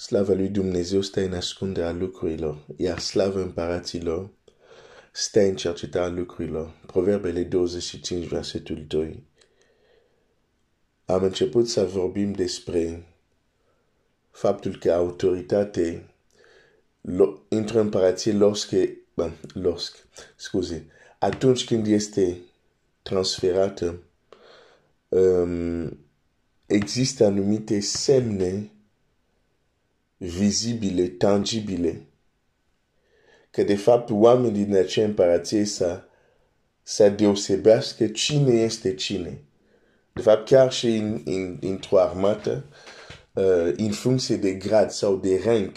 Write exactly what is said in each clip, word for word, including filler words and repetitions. Slava lui Dumnezeu stă în ascunderea lucrurilor, iar slava împăraților stă în cercetarea lucrurilor. Proverbele douăzeci și cinci, versetul doi. Am început să vorbim despre faptul că autoritate intră în împărație lorsque, lorsque, scuze, atunci când este transferată, um, există anumite semne vizibile, tangibile, că de fapt oamenii din acea împărație să, să deosebească cine este cine. De fapt, chiar și în, în, într-o armată, uh, în funcție de grad sau de rank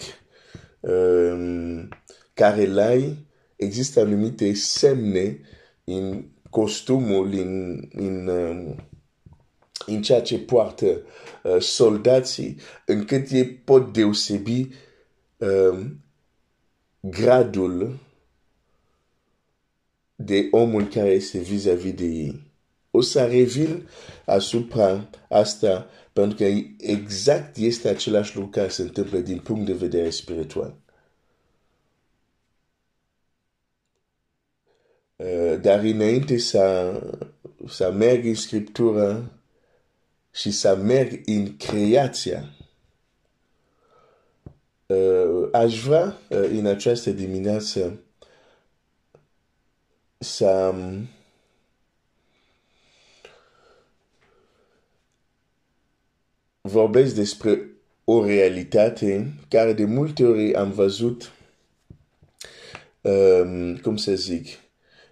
uh, care l-ai, există anumite semne în costumul, în, în, uh, în ceea ce poartă uh, soldații, încât ei pot deosebi uh, gradul de omul care este vis-a-vis de ei. O să revin asupra asta, pentru că exact este același lucru care se întâmplă din punct de vedere spiritual. Dar înainte să, să merg în Scriptură și să merg în creația, aș vrea în această dimineață să vorbesc despre o realitate care de multe ori am văzut, um, cum să zic,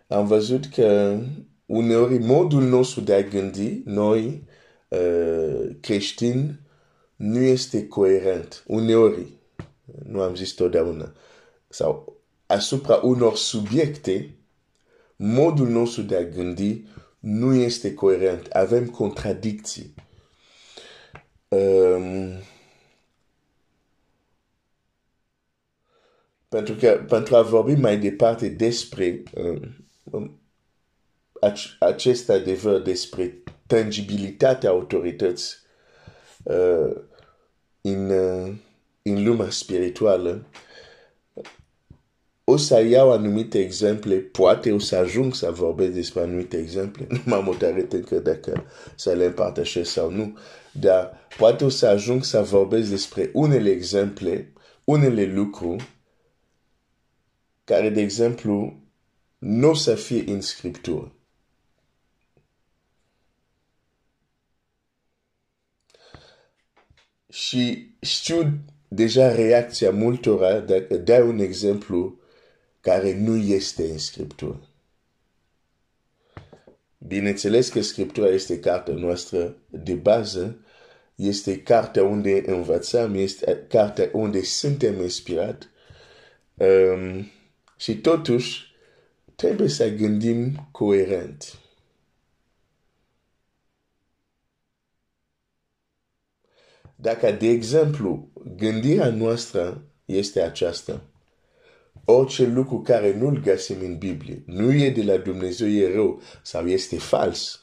am văzut că uneori modul nostru de a gândi, noi uh, creștini, nu este coerent. Uneori, nu am zis totdeauna, sau asupra unor subiecte, modul nostru de a gândi nu este coerent. Avem contradicții. Um, pentru că, pentru a vorbi mai departe despre um, acest adevăr, despre tangibilitatea autorității uh, în, uh, în lumea spirituală, o să iau anumite exemple, poate o să ajung să vorbesc despre anumite exemple, nu m-am hotărât încă dacă să le împărtășesc sau nu, dar poate o să ajung să vorbesc despre unele exemple, unele lucruri, care, de exemplu, nu o să fie în Scriptură. Și știu deja reacția multora dacă dai un exemplu care nu este în Scriptură. Bineînțeles că Scriptura este cartea noastră de bază, este cartea unde învățăm, este cartea unde suntem inspirați. Um, și totuși, trebuie să gândim coerent. Dacă, de exemplu, gândirea noastră este aceasta: orice lucru care nu-l găsim în Biblie nu e de la Dumnezeu, e rău sau este fals,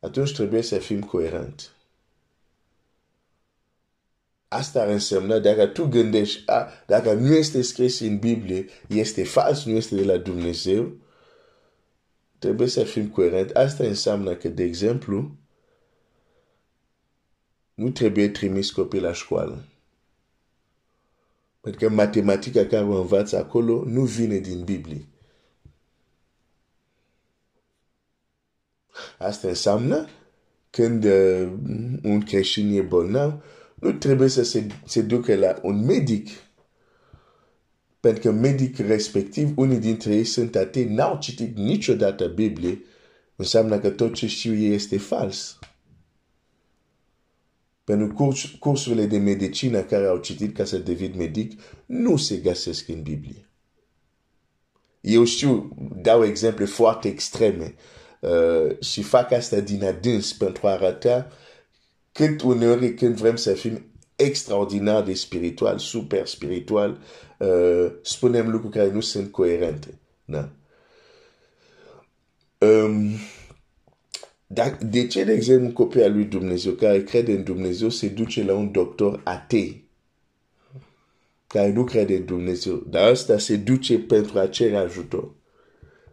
atunci trebuie să fim coerenți. Asta ar însemna, dacă tu gândești, ah, dacă nu este scris în Biblie, este fals, nu este de la Dumnezeu, trebuie să fim coerenți. Asta înseamnă că, de exemplu, nu trebuie trimis copii la școală, pentru că matematica care o învață acolo nu vine din Biblie. Asta înseamnă, când uh, un creștin e bolnav, nu trebuie să se, se ducă la un medic, pentru că medic respectiv, unii dintre ei sunt atei, n-au citit niciodată Biblie, înseamnă că tot ce știu ei este fals. Pentru cursurile de medicină care au citit ca să devin medic nu se găsesc în Biblie. Eu știu, dau exemple foarte extreme uh, și fac asta din adâns pentru a arăta cât uneori când vrem să fim extraordinar de spiritual, super spiritual, uh, spunem lucruri care nu sunt coerente. Um, De ce, de exemplu, copia lui Dumnezeu, care crede în Dumnezeu, se duce la un doctor atei, care nu crede în Dumnezeu. Dar asta se duce pentru a cere ajutor.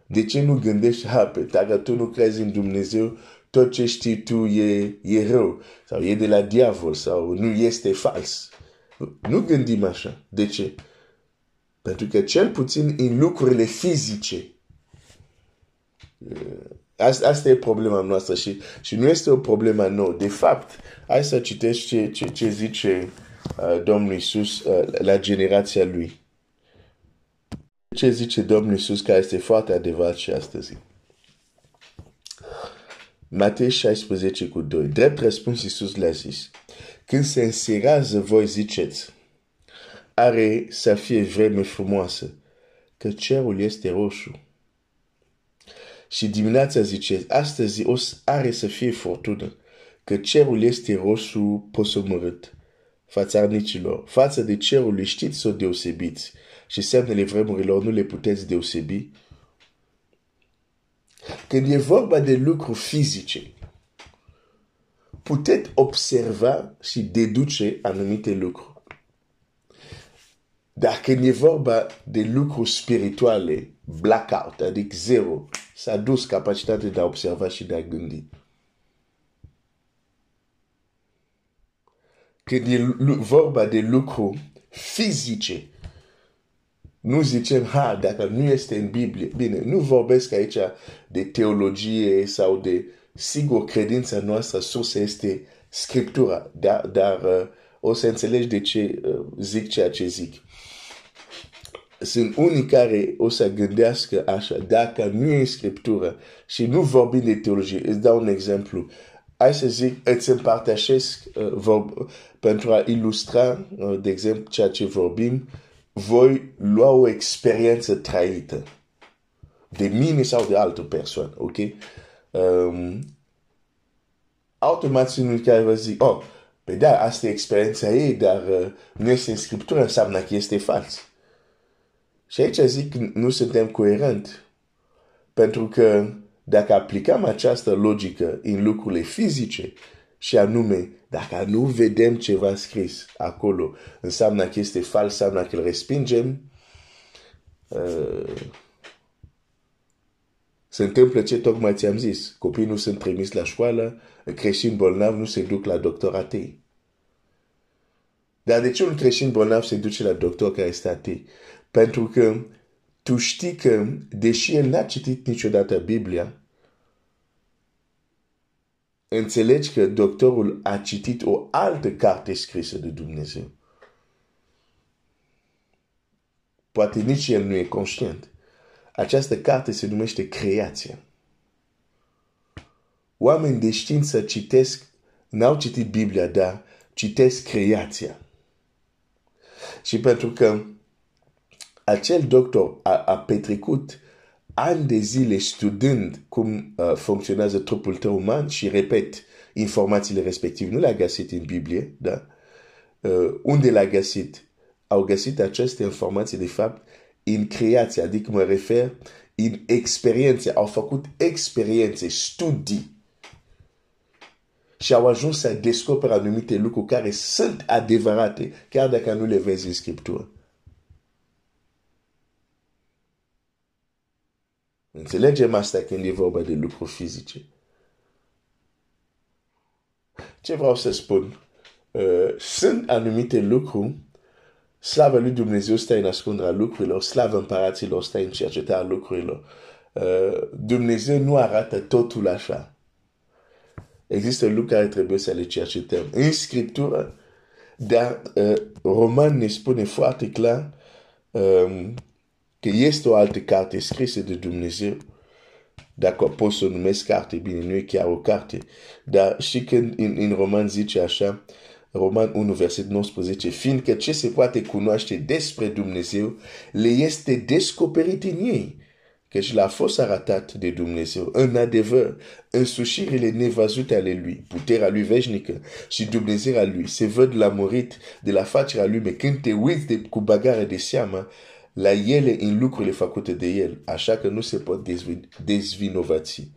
De ce nu gândești, dacă tu nu crezi în Dumnezeu, tot ce știi tu e, e rău, sau e de la diavol, sau nu este fals. Nu gândim așa. De ce? Pentru că cel puțin în lucrurile fizice. Asta e problema noastră și, și nu este o problemă nouă. De fapt, hai să citești ce, ce, ce zice uh, Domnul Iisus, uh, la generația lui. Ce zice Domnul Iisus, care este foarte adevărat și astăzi. Matei șaisprezece cu doi. Drept răspuns, Iisus le-a zis: când se înserează, voi ziceți: are să fie vreme frumoasă, că cerul este roșu. Și dimineața ziceți: astăzi are să fie furtună, că cerul este roșu posomorât. Fațarnicilor, față de cerul lui știți să o deosebiți și semnele vremurilor nu le puteți deosebi. Când e vorba de lucruri fizice, puteți observa și deduce anumite lucruri. Dar când e vorba de lucruri spirituale, blackout, adică zero, s-a dus capacitatea de a observa și de a gândi. Când e vorba de lucruri fizice, nu zicem, ha, dacă nu este în Biblie. Bine, nu vorbesc aici de teologie sau de, sigur, credința noastră, sursa este Scriptura, dar, dar o să înțelegi de ce zic ceea ce zic. Sunt unii care o să gândească așa, dacă nu e în Scriptură și nu vorbim de teologie. Îți dau un exemplu. Hai să zic, îți împărtășesc uh, vorb, pentru a ilustra, uh, de exemplu, ceea ce vorbim. Voi lua o experiență trăită de mine sau de altă persoană, ok? Um, automat sunt unii care vă zic, oh, pe da, asta e experiența ei, dar uh, nu este în Scriptură, înseamnă că este fals. Și aici zic că nu suntem coerenți. Pentru că dacă aplicăm această logică în lucrurile fizice, și anume, dacă nu vedem ceva scris acolo, înseamnă că este fals, înseamnă că îl respingem, uh, se întâmplă ce tocmai ți-am zis. Copiii nu sunt trimiși la școală, creștini bolnavi nu se duc la doctor atei. Dar de ce un creștin bolnav se duce la doctor care este atei? Pentru că tu știi că, deși el n-a citit niciodată Biblia, înțelegi că doctorul a citit o altă carte scrisă de Dumnezeu. Poate nici el nu e conștient. Această carte se numește Creația. Oameni de știință citesc, n-au citit Biblia, dar citesc Creația. Și pentru că acel doctor a, a petrecut ani de zile studiind cum uh, funcționează trupul tău uman și, repet, informațiile respective nu le-a găsit în Biblie, da? Uh, unde le-a găsit? Au găsit aceste informații, de fapt, în creație, adică mă refer în experiențe. Au făcut experiențe, studii și au ajuns să descoperă anumite lucruri care sunt adevărate, chiar dacă nu le vezi în Scriptură. Înțelegem asta când e vorba de lucruri fizice. Ce vreau să spun? Uh, sunt anumite lucruri, slava lui Dumnezeu stă în ascunderea lucrurilor, slava împăraților stă în cercetarea lucrurilor. Uh, Dumnezeu nu arată totul așa. Există lucruri care trebuie să le cercetăm. În Scriptură, dar uh, Roman ne spune foarte clar uh, că este o altă carte scrisă de Dumnezeu. Dacă pot să o numesc carte, bine, nu e chiar o carte. Dar și când în Roman zice așa, Roman unu, verset nouăsprezece, fiindcă ce se poate cunoaște despre Dumnezeu, le este descoperit în ei, căci l-a fost arătat de Dumnezeu. În adevăr, însușirile nevăzute ale lui, puterea lui veșnică și Dumnezeirea lui, se văd la murit de la facerea lui, mai când te uiți cu bagare de seamă la ele în lucrurile făcute de el, așa că nu se pot dezvinovăți.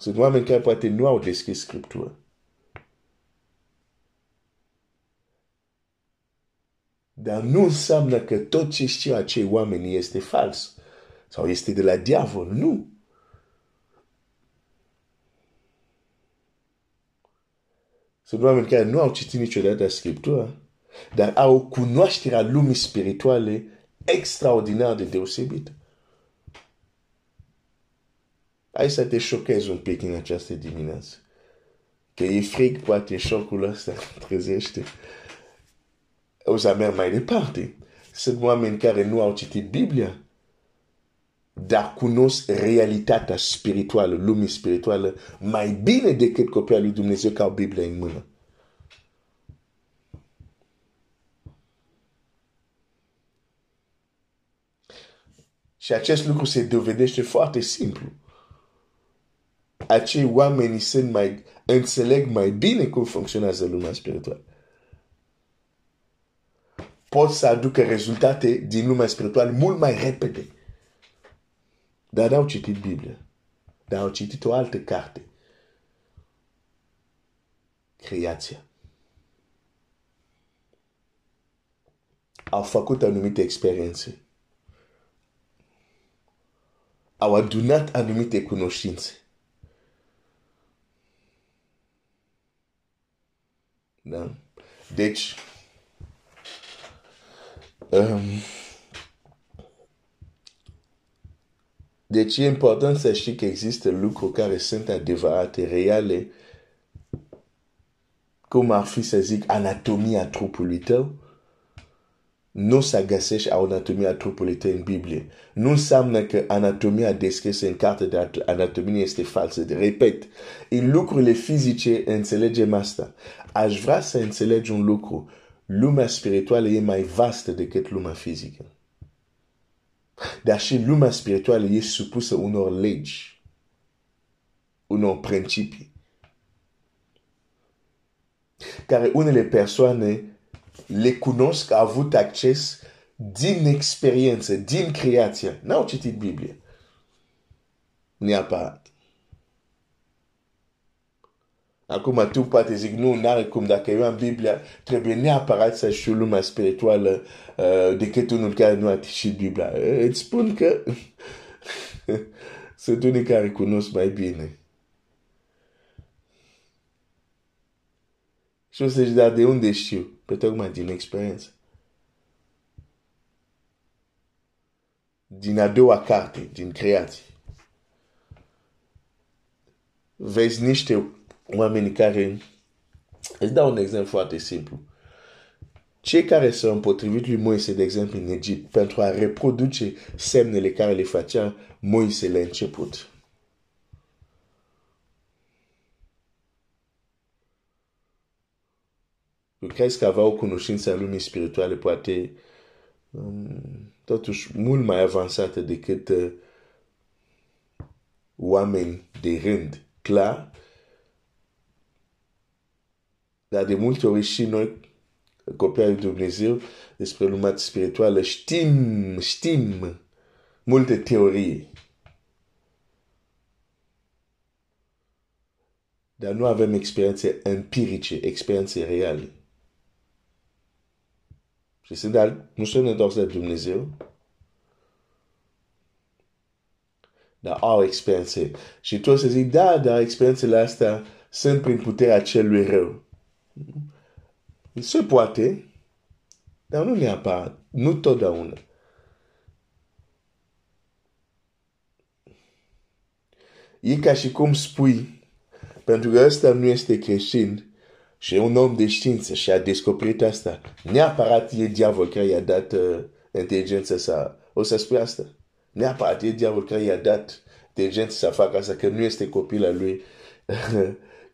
C'est moi-même qui ai porté noir de l'esprit scripture. Dar nu înseamnă că tot ce știu acei oameni este fals sau este de la diavol. Nu. Sunt oameni care nu au citit niciodată Scriptura, dar au o cunoaștere a lumii spirituale extraordinar de deosebită. Hai să te șochezi un pic în această dimineață. Că e frig, poate șocul ăsta trezește. O să merg mai departe. Sunt oameni care nu au citit Biblia, dar cunosc realitatea spirituală, lumii spirituală, mai bine decât copia lui Dumnezeu care au Biblia în mână. Și acest lucru se dovedește foarte simplu. Acei oameni sunt mai, înțeleg mai bine cum funcționează lumea spirituală. Pot să aducă rezultate din lumea spirituală mult mai repede. Dar n-au citit Biblia. Dar au citit o altă carte. Creația. Au făcut anumite experiențe. Au adunat anumite cunoștințe. Da? Deci, Um, deci e important să știi că există lucruri care sunt adevărate, reale, cum ar fi să zic anatomia trupului tău. Nu să găsești anatomia trupului tău în Biblie. Nu înseamnă că anatomia descrisă în carte de anatomie este falsă. Repet, în lucrurile fizice înțelegem asta. Aș vrea să înțelegi un lucru. Lumea spirituală e mai vastă decât lumea fizică. Dar și lumea spirituală e supusă unor legi, unor principii, care unele persoane le cunosc, au avut acces din experiență, din creație. N-au citit Biblia neapărat. Acum tu poate zic, nu, n-are cum, dacă eu am Biblia, trebuie neapărat să știu lumea spirituală uh, decât unul care nu a citit Biblia. Îți spun că sunt unii care cunosc mai bine. Și o să zic, dar de unde știu? Pe tocmai din experiență. Din a doua carte, din creație. Vezi niște oamenii care, îți dau un exemplu foarte simplu. Cei care s-au împotrivit lui Moise, de exemplu, în Egipt, pentru a reproduce semnele care le facea, Moise le-a început. Eu crezi că avea o cunoștință a lumii spirituale, poate, um, totuși, mult mai avansată decât uh, oameni de rând. Clar, dar de multe ori și noi, copiii lui Dumnezeu, despre lumea spirituală, știm, știm multe teorii. Dar nu avem experiențe empirice, experiențe reale. Și sunt al, nu sunt întors la Dumnezeu, dar au experiențe. Și tu o să zic, da, dar experiențele astea sunt prin puterea celui rău. Se poate, dar nu neapărat, nu totdeauna. E ca și cum spui, pentru că ăsta nu este creștin și un om de știință și a descoperit asta, neapărat e diavol care i-a dat uh, inteligența sa. O să spui asta. Neapărat e diavol care i-a dat inteligența să facă asta, că nu este copil al lui.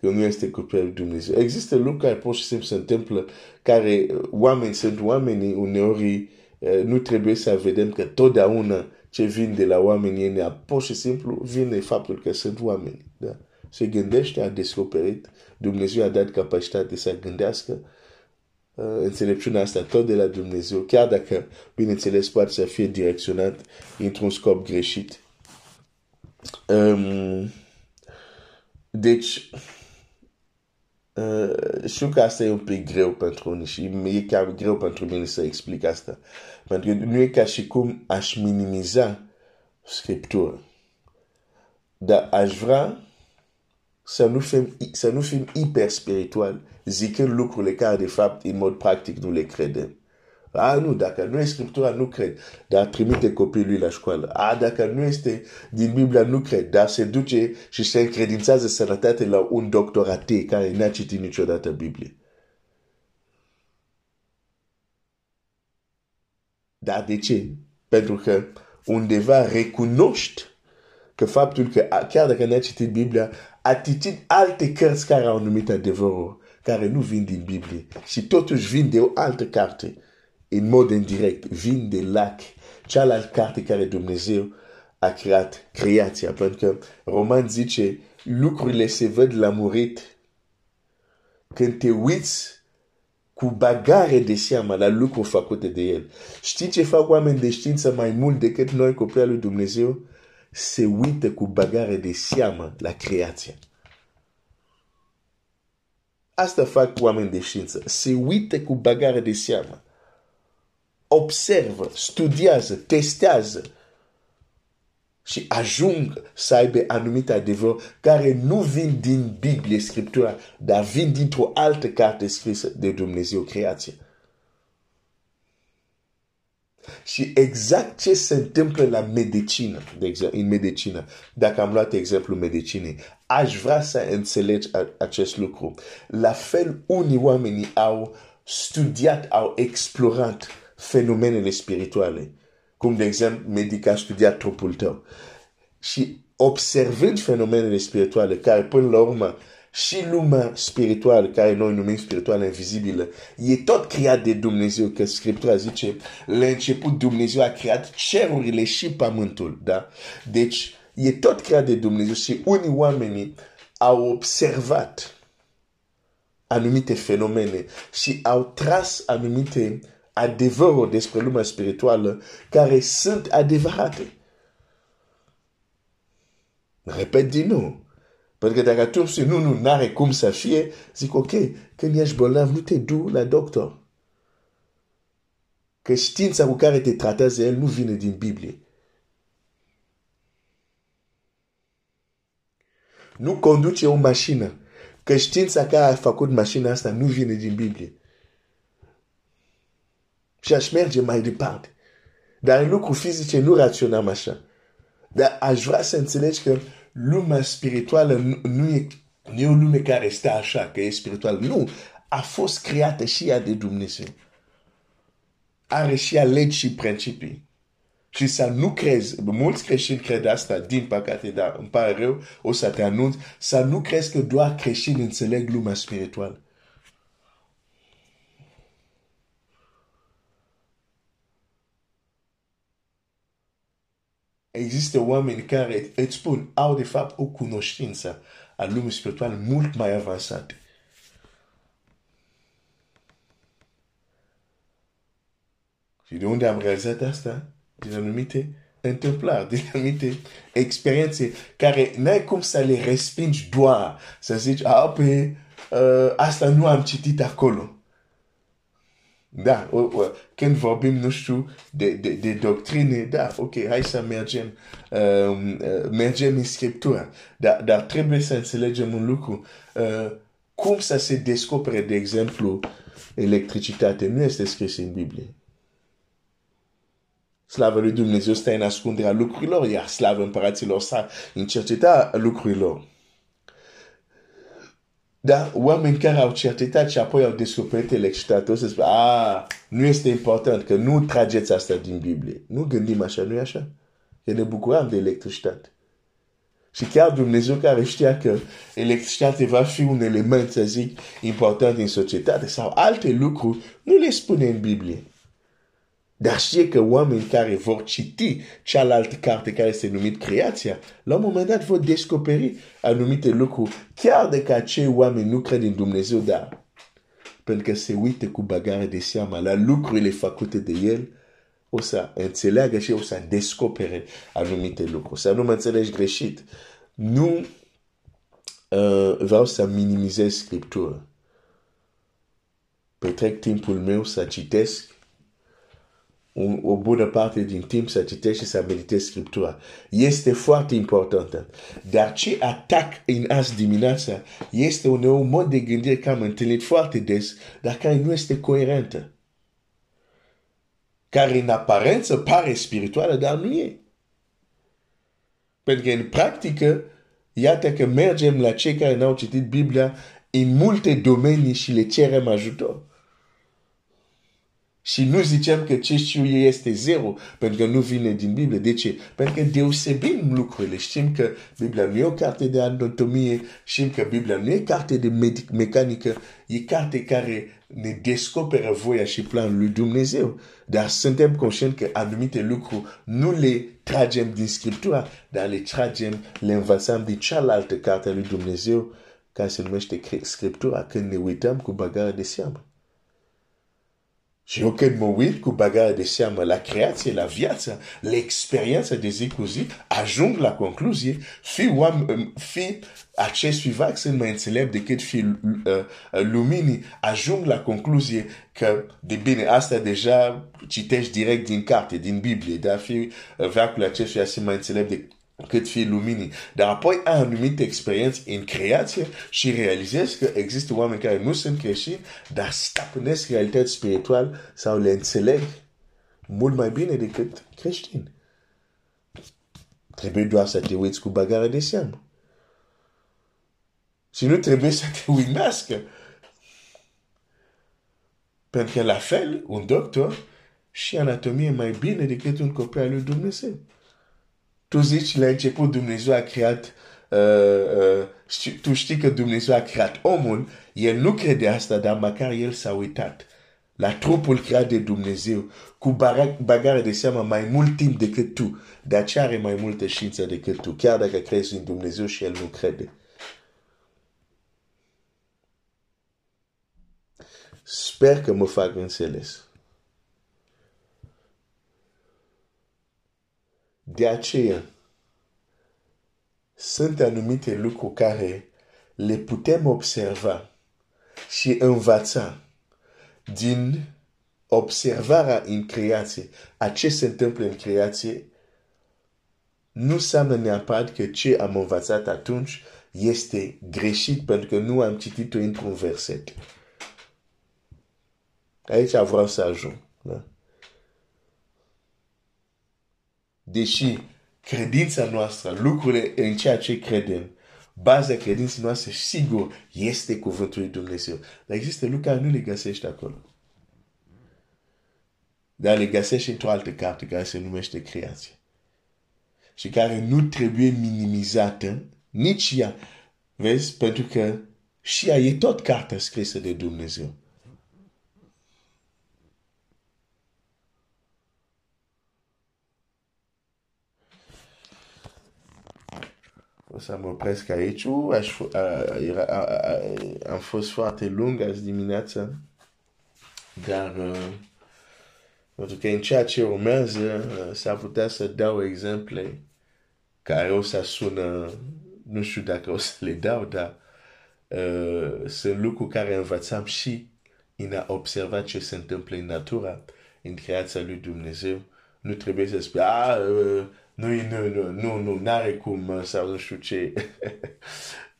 Că nu este copil lui Dumnezeu. Există lucruri care pur și simplu se întâmplă, care oameni sunt oamenii, uneori nu trebuie să vedem că totdeauna ce vin de la oameni e nea, pur și simplu vin de faptul că sunt oameni. Da? Se gândește, a descoperit, Dumnezeu a dat capacitatea să gândească înțelepciunea asta tot de la Dumnezeu, chiar dacă, bineînțeles, poate să fie direcționat într-un scop greșit. Um, Deci, uh, știu că asta e un pic greu pentru unii și e chiar greu pentru mine să explic asta. Pentru că nu e ca și cum aș minimiza Scriptura. Dar aș vrea să nu fim, să nu fim hiper spiritual, zicând lucrurile care de fapt în mod practic nu le credem. Ah, nu, dacă nu e Scriptura, nu cred. Dar trimite copiii lui la școală. Ah, dacă nu este din Biblia, nu cred. Dar se duce și se încredințează sănătate la un doctor ateu care n-a citit niciodată Biblie. Dar de ce? Pentru că undeva recunoști că faptul că chiar dacă n-a citit Biblia, atitudini alte cărți care au numit adevărul, care nu vin din Biblie și totuși vin de o altă carte. În mod indirect, vin de lac, cealaltă carte care Dumnezeu a creat creația. Pentru că Roman zice, lucrurile se văd lămurit când te uiți cu bagare de seamă la lucruri făcute de el. Știi ce fac oameni de știință mai mult decât noi copiii lui Dumnezeu? Se uită cu bagare de seamă la creația. Asta fac oameni de știință. Se uită cu bagare de seamă. Observă, studiază, testează și ajung să aibă anumite adevăruri care nu vin din Biblie, Scriptura, dar vin dintr-o altă carte scrisă de Dumnezeu, creație. Și exact ce se întâmplă la medicină, de exemplu, în medicină, dacă am luat exemplul medicinei, aș vrea să înțelegi acest lucru. La fel, unii oameni au studiat, au explorat fenomenele spirituale, cum de exemplu medic a studiat trupul tău și observând fenomenele spirituale care până la urmă și lumea spirituală care noi numim spirituală invizibilă e tot creat de Dumnezeu, că Scriptura zice la început Dumnezeu a creat cerurile și pământul, da? Deci e tot creat de Dumnezeu și unii oameni au observat anumite fenomene și au tras anumite adevărul despre lumea spirituală care sunt adevărate. Repet din nou. Pentru că dacă tu nu, nu, n-are cum să fie, zic, ok, când ești bolnav, nu te du la doctor. Că știința cu care te tratează el nu vine din Biblie. Nu conduce o mașină. Că știința care a făcut mașina asta nu vine din Biblie. Și aș merge mai departe. Dar în lucruri fizice nu raționam așa. Dar aș vrea să înțelegi că lumea spirituală nu e, nu e o lume care stă așa, că e spirituală. Nu, a fost creată și ea de Dumnezeu. Are și ea legi și principii. Și să nu crezi, mulți creștini cred asta, din păcate, dar îmi pare rău, o să te anunț, să nu crezi că doar creștini înțeleg lumea spirituală. Există oameni care, îți spun, au de fapt o cunoștință a lumii spirituale mult mai avansată. Și de unde am realizat asta? Din anumite întâmplări, din anumite experiențe care n-ai cum să le respingi doar, să zici, a, pe uh, asta nu am citit acolo. Da, o, o, când vorbim, nu știu, de, de, de doctrine, da, ok, hai să mergem, uh, mergem în Scriptura. Dar da, trebuie să înțelegem un lucru. Uh, cum să se descopere, de exemplu, electricitate? Nu este scris în Biblie. Slavă lui Dumnezeu stă în ascunderea lucrurilor, iar slavă împăraților sa în cerceta lucrurilor. Dar oameni care au cercetat și apoi au descoperit electricitatea, o să spune, ah, nu este important, că nu trageți asta din Biblie. Nu gândim așa, nu e așa? Că ne bucurăm de electricitate. Și chiar Dumnezeu care știa că electricitatea va fi un element, să zic, important în societate sau alte lucruri, nu le spune în Biblie. Dar știe că oameni care vor citi cealaltă carte care se numește Creația, la un moment dat vor descoperi anumite lucruri, chiar dacă acei oameni nu cred în Dumnezeu, dar pentru că se uită cu bagare de seamă la lucrurile făcute de el, o să înțeleagă și o să descopere anumite lucruri. Să nu mă înțelegi greșit. Nu uh, vreau să minimizez Scriptură. Petrec timpul meu să citesc, o bună parte din timp să citesc și să meditez Scriptura. Este foarte importantă. Dar ce atac în azi dimineața este uneori un mod de gândire care am întâlnit foarte des, dar care nu este coerentă. Care în aparență pare spirituală, dar nu e. Pentru că în practică, iată că mergem la cei care n-au citit Biblia în multe domenii și le cerem ajutor. Și nu zicem că ce știu eu este zero, pentru că nu vine din Biblie. De ce? Pentru că deosebim lucrurile. Știm că Biblia nu e o carte de anatomie, știm că Biblia nu e carte de medic, mecanică, e carte care ne descoperă voia și planul lui Dumnezeu. Dar suntem conștienți că anumite lucruri nu le tragem din Scriptura, dar le tragem, le învățăm din cealaltă carte a lui Dumnezeu, care se numește Scriptura, când ne uităm cu bagare de seamă. Și eu când mă uit cu bagare de seamă la creație, la viață, la experiența de zi cu zi, ajung la concluzie, fi, fi acestui vaccin mai înțelept decât fi uh, luminii, ajung la concluzie că, de bine, asta deja citești direct din carte, din Biblie, dar fi uh, veacul acestui este mai înțelept decât fi luminii. Dar apoi am anumite experiențe în creație și realizez că există oameni care nu sunt creștini, dar stăpânesc realități spirituale sau le înțeleg mult mai bine decât creștini. Trebuie doar să te uiți cu bagare de seamă. Și nu trebuie să te uimească. Pentru că la fel, un doctor și anatomie mai bine decât un copil al lui Dumnezeu. Tu zici, la început Dumnezeu a creat, uh, uh, tu știi că Dumnezeu a creat omul, el nu crede asta, dar măcar el s-a uitat la trupul creat de Dumnezeu, cu bagare de seamă mai mult timp decât tu, dar ce are mai multă știință decât tu, chiar dacă crezi în Dumnezeu și el nu crede. Sper că mă fac înțeles. De aceea, sunt anumite lucruri care le putem observa și învăța din observarea în creație a ce se întâmplă în creație, nu înseamnă neapărat că ce am învățat atunci este greșit pentru că nu am citit-o într-un verset. Aici vreau să ajung. Da? Deși credința noastră, lucrurile în ceea ce credem, baza credinței noastre, sigur, este cuvântul lui Dumnezeu. Dar există lucruri care nu le găsești acolo. Dar le găsești într-o altă carte care se numește creație. Și care nu trebuie minimizată, nici ea. Vezi? Pentru că și ea e tot cartea scrisă de Dumnezeu. O să mă opresc aici. U, aș, a, a, a, a, am fost foarte lung azi dimineața, dar uh, pentru că în ceea ce urmează uh, s-ar putea să dau exemple care o să sună, nu știu dacă o să le dau, dar uh, sunt lucruri care învățam și în a observa ce se întâmplă în natura, în creația lui Dumnezeu. Nu trebuie să spui, a, uh, Nu, nu, nu, nu, nu, n-are cum sau nu știu ce.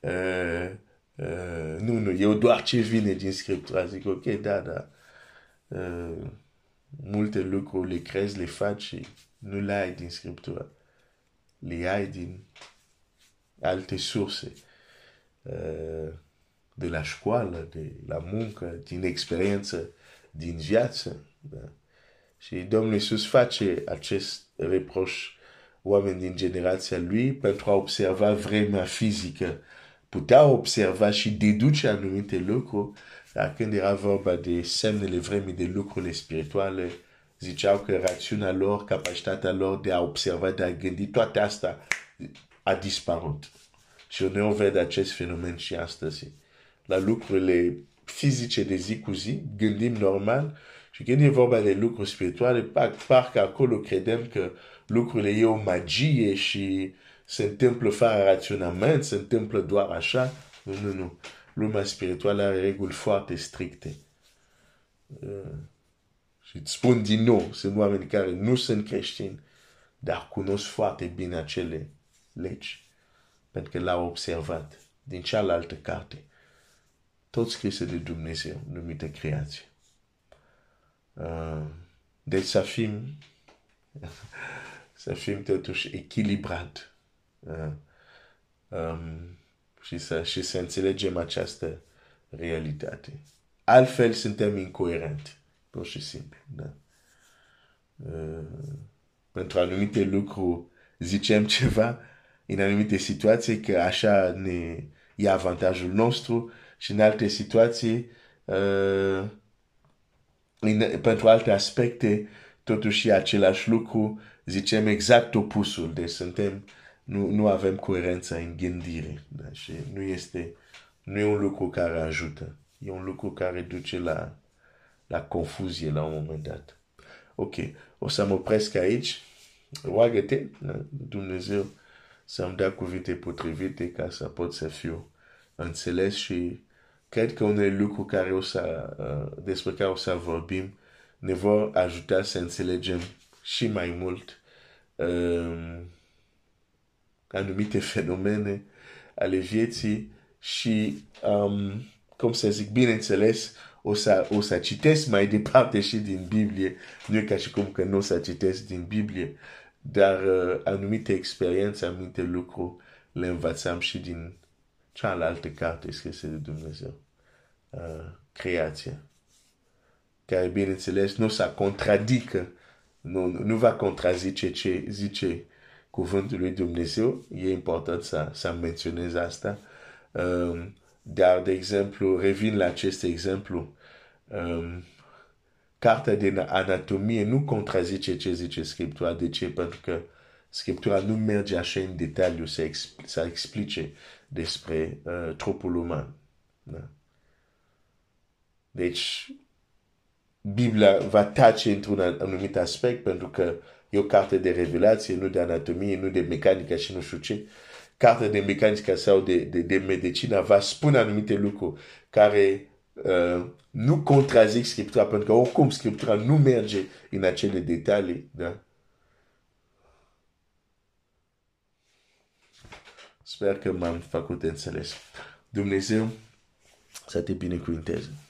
uh, uh, nu, nu, eu doar ce vine din Scriptura. Zic, ok, da, da. Uh, multe lucruri le crezi, le faci și nu le ai din Scriptura. Le ai din alte surse. Uh, de la școală, de la muncă, din experiență, din viață. Da. Și Domnul Iisus face acest reproș oameni din generația lui, pentru a observa vremea fizică. Putea observa și deduce anumite lucruri, dar când era vorba de semnele vremii, de lucrurile spirituale, ziceau că rațiunea lor, capacitatea lor de a observa, de a gândi, toate astea a dispărut. Și uneori vede acest fenomen și astăzi. La lucrurile fizice de zi cu zi, gândim normal, și când e vorba de lucruri spirituale, parcă acolo credem că lucrurile e o magie și se întâmplă fără raționament, se întâmplă doar așa. Nu, nu, nu. Lumea spirituală are reguli foarte stricte. Și îți spun din nou, sunt oameni care nu sunt creștini, dar cunosc foarte bine acele legi, pentru că l-au observat din cealaltă carte. Tot scris de Dumnezeu, numită creație. Deci să fim, să fim totuși echilibrat și să, și să înțelegem această realitate. Altfel suntem incoerenți, pur și simplu. Da. Uh, pentru anumite lucruri zicem ceva, în anumite situații, că așa ne e avantajul nostru, și în alte situații, uh, in, pentru alte aspecte, totuși e același lucru, zicem exact opusul. Deci suntem, nu, nu avem coerență în gândire. Da? Și nu este, nu e un lucru care ajută. E un lucru care duce la, la confuzie la un moment dat. Ok, o să mă opresc aici. Roagă-te, Dumnezeu să-mi dea cuvinte potrivite ca să pot să fiu înțeles, și cred că unele lucruri care o să, uh, despre care o să vorbim ne vor ajuta să înțelegem și mai mult uh, anumite fenomene ale vieții și um, cum să zic, bineînțeles, o să, o să citesc mai departe și din Biblie. Nu e ca și cum că nu o să citesc din Biblie, dar uh, anumite experiențe, anumite lucruri le învățam și din cealaltă carte scrisă de Dumnezeu, uh, Creația, care, bineînțeles, nu să contradică, nu, nu va contrazice ce zice cuvântul lui Dumnezeu. E important să, să menționez asta. Uh, Dar, de exemplu, revin la acest exemplu. Um, Cartea de anatomie nu contrazice ce zice Scriptura. De ce? Pentru că Scriptura nu merge așa în detaliu să, expl- să explice despre uh, trupul uman. Da. Deci, Biblia va tace într-un anumit aspect, pentru că e o carte de revelație, nu de anatomie, nu de mecanică și nu știu ce. Cartea de mecanică sau de, de, de medicină va spune anumite lucruri care uh, nu contrazic Scriptura, pentru că oricum Scriptura nu merge în acele detalii. Da? Sper că m-am făcut înțeles. Dumnezeu să te binecuvânteze.